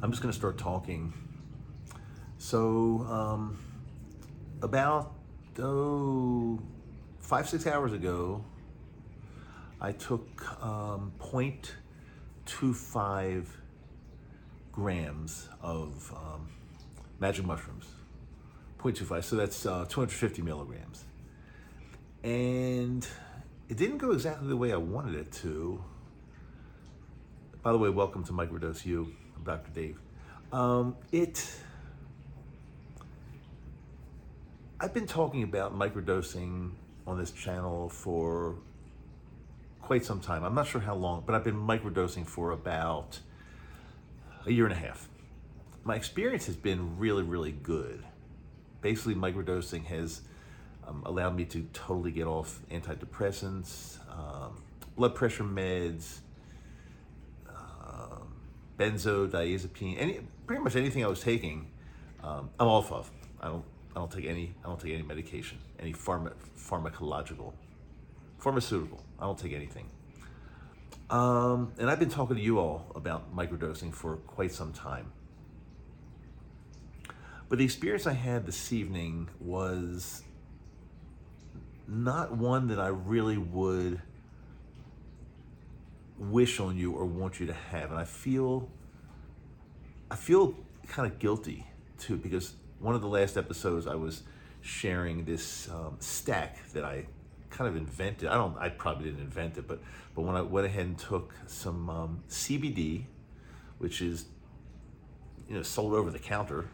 I'm just going to start talking. So about 5-6 hours ago, I took 0.25 grams of magic mushrooms, 0.25, so that's 250 milligrams. And it didn't go exactly the way I wanted it to. By the way, welcome to Microdose U. I'm Dr. Dave. I've been talking about microdosing on this channel for quite some time. I'm not sure how long, but I've been microdosing for about a year and a half. My experience has been really, really good. Basically, microdosing has allowed me to totally get off antidepressants, blood pressure meds, benzodiazepine, pretty much anything I was taking, I'm off of. I don't take any medication, any pharmaceutical. I don't take anything. And I've been talking to you all about microdosing for quite some time. But the experience I had this evening was not one that I really would wish on you or want you to have. And I feel kind of guilty too, because one of the last episodes I was sharing this stack that I kind of invented. I probably didn't invent it, but when I went ahead and took some CBD, which is, sold over the counter,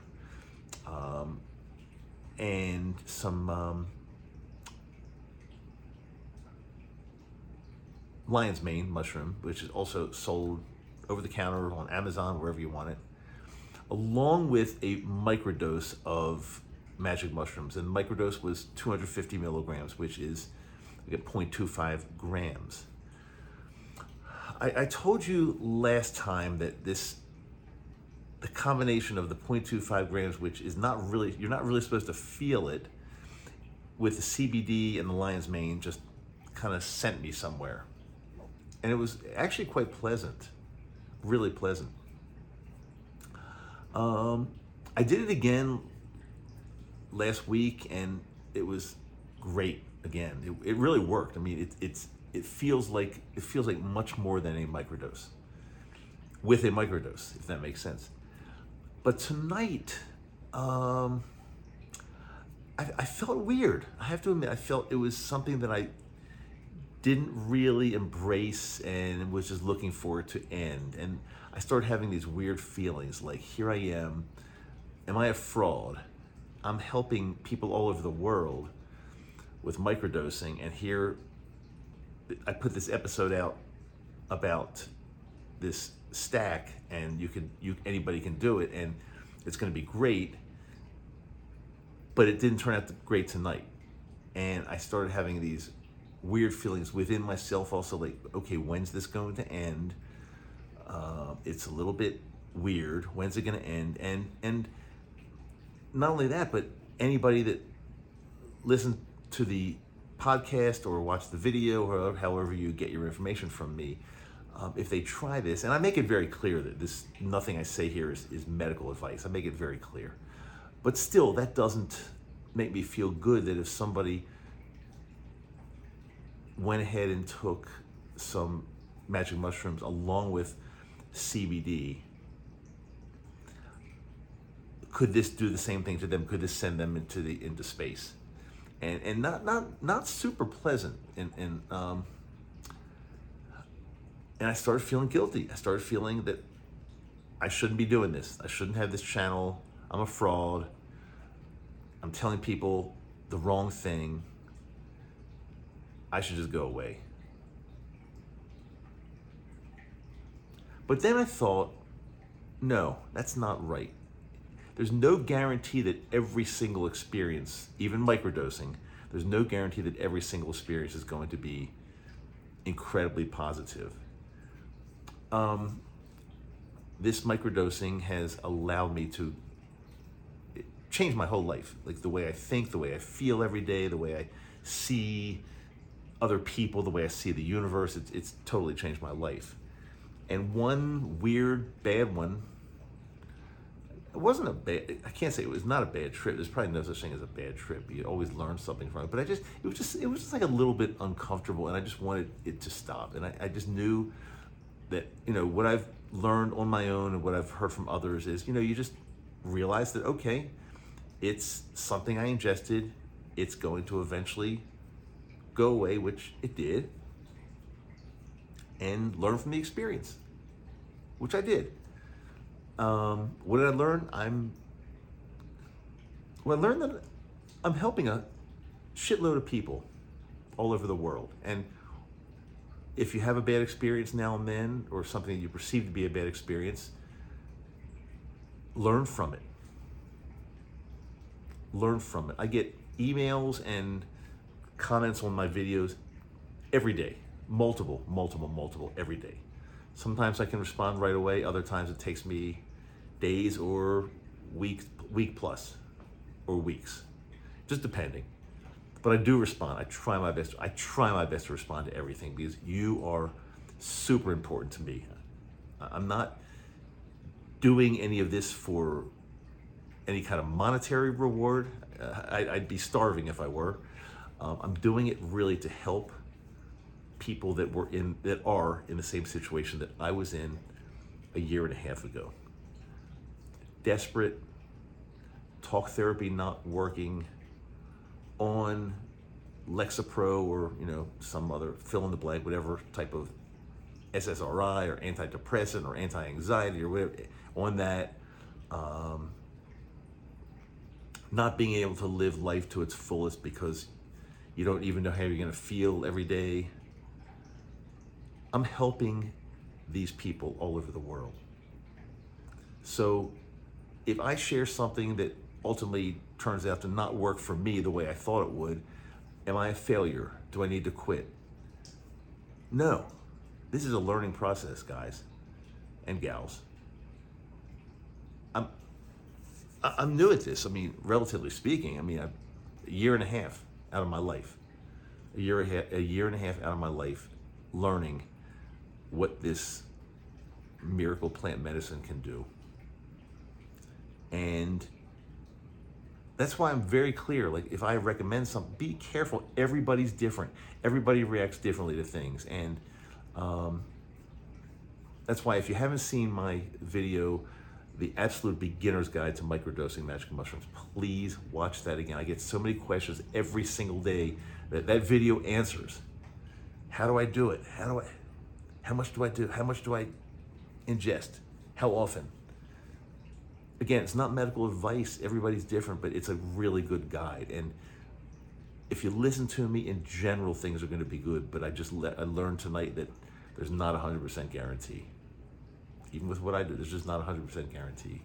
and some lion's mane mushroom, which is also sold over the counter on Amazon, wherever you want it, along with a microdose of magic mushrooms. And microdose was 250 milligrams, which is 0.25 grams. I told you last time that the combination of the 0.25 grams, which is you're not really supposed to feel it, with the CBD and the lion's mane just kind of sent me somewhere. And it was actually quite pleasant, really pleasant. I did it again last week, and it was great again. It really worked. I mean, it feels like much more than a microdose, with a microdose, if that makes sense. But tonight, I felt weird. I have to admit, I felt it was something that I didn't really embrace and was just looking for it to end. And I started having these weird feelings, like, here I am I a fraud? I'm helping people all over the world with microdosing, and here I put this episode out about this stack, and anybody can do it, and it's going to be great. But it didn't turn out great tonight, and I started having these weird feelings within myself also, like, okay, when's this going to end? It's a little bit weird. When's it going to end? And not only that, but anybody that listens to the podcast or watch the video or however you get your information from me, if they try this, and I make it very clear that nothing I say here is medical advice. I make it very clear. But still, that doesn't make me feel good that if somebody went ahead and took some magic mushrooms along with CBD, could this do the same thing to them? Could this send them into space? And not super pleasant. And I started feeling guilty. I started feeling that I shouldn't be doing this. I shouldn't have this channel. I'm a fraud. I'm telling people the wrong thing. I should just go away. But then I thought, no, that's not right. There's no guarantee that every single experience, even microdosing, there's no guarantee that every single experience is going to be incredibly positive. This microdosing has allowed me to change my whole life, like the way I think, the way I feel every day, the way I see other people, the way I see the universe. It's totally changed my life. And one weird, bad one It wasn't a bad, I can't say it was not a bad trip. There's probably no such thing as a bad trip. You always learn something from it. But it was just like a little bit uncomfortable, and I just wanted it to stop. And I just knew that, you know, what I've learned on my own and what I've heard from others is, you know, you just realize that, okay, it's something I ingested. It's going to eventually go away, which it did, and learn from the experience, which I did. What did I learn? I learned that I'm helping a shitload of people all over the world. And if you have a bad experience now and then, or something that you perceive to be a bad experience, learn from it. Learn from it. I get emails and comments on my videos every day. Multiple every day. Sometimes I can respond right away. Other times it takes me days or weeks, just depending. But I do respond. I try my best to respond to everything, because you are super important to me. I'm not doing any of this for any kind of monetary reward. I'd be starving if I were. I'm doing it really to help people that are in the same situation that I was in a year and a half ago. Desperate, talk therapy not working, on Lexapro or, you know, some other fill in the blank, whatever type of SSRI or antidepressant or anti-anxiety or whatever, on that, not being able to live life to its fullest because you don't even know how you're gonna feel every day. I'm helping these people all over the world. So if I share something that ultimately turns out to not work for me the way I thought it would, am I a failure? Do I need to quit? No. This is a learning process, guys and gals. I'm new at this. I mean, relatively speaking, a year and a half out of my life. A year and a half out of my life learning what this miracle plant medicine can do. And that's why I'm very clear. Like, if I recommend something, be careful. Everybody's different. Everybody reacts differently to things. And that's why, if you haven't seen my video, The Absolute Beginner's Guide to Microdosing Magic Mushrooms, please watch that again. I get so many questions every single day that video answers. How do I do it? How much do I do? How much do I ingest? How often? Again, it's not medical advice. Everybody's different, but it's a really good guide. And if you listen to me, in general, things are going to be good. But I learned tonight that there's not 100% guarantee. Even with what I do, there's just not 100% guarantee.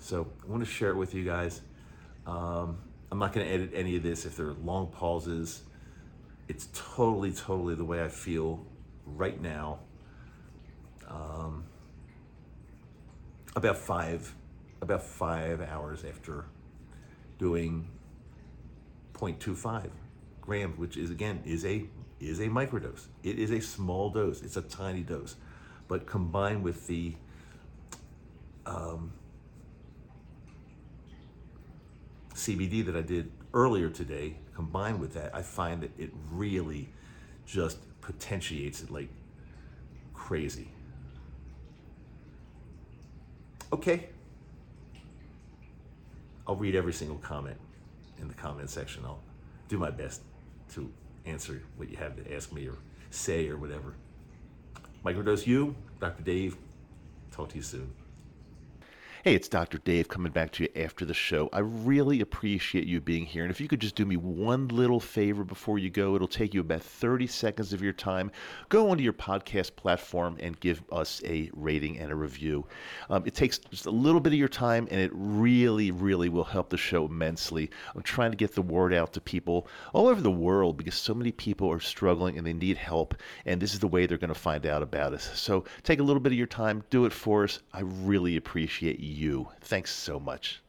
So I want to share it with you guys. I'm not going to edit any of this. If there are long pauses, it's totally the way I feel right now. About five hours after doing 0.25 grams, which is, again, is a microdose. It is a small dose. It's a tiny dose, but combined with the CBD that I did earlier today, combined with that, I find that it really just potentiates it like crazy. Okay. I'll read every single comment in the comment section. I'll do my best to answer what you have to ask me or say or whatever. Microdose U, Dr. Dave, talk to you soon. Hey, it's Dr. Dave coming back to you after the show. I really appreciate you being here. And if you could just do me one little favor before you go, it'll take you about 30 seconds of your time. Go onto your podcast platform and give us a rating and a review. It takes just a little bit of your time, and it really, really will help the show immensely. I'm trying to get the word out to people all over the world, because so many people are struggling and they need help. And this is the way they're going to find out about us. So take a little bit of your time. Do it for us. I really appreciate you. Thanks so much.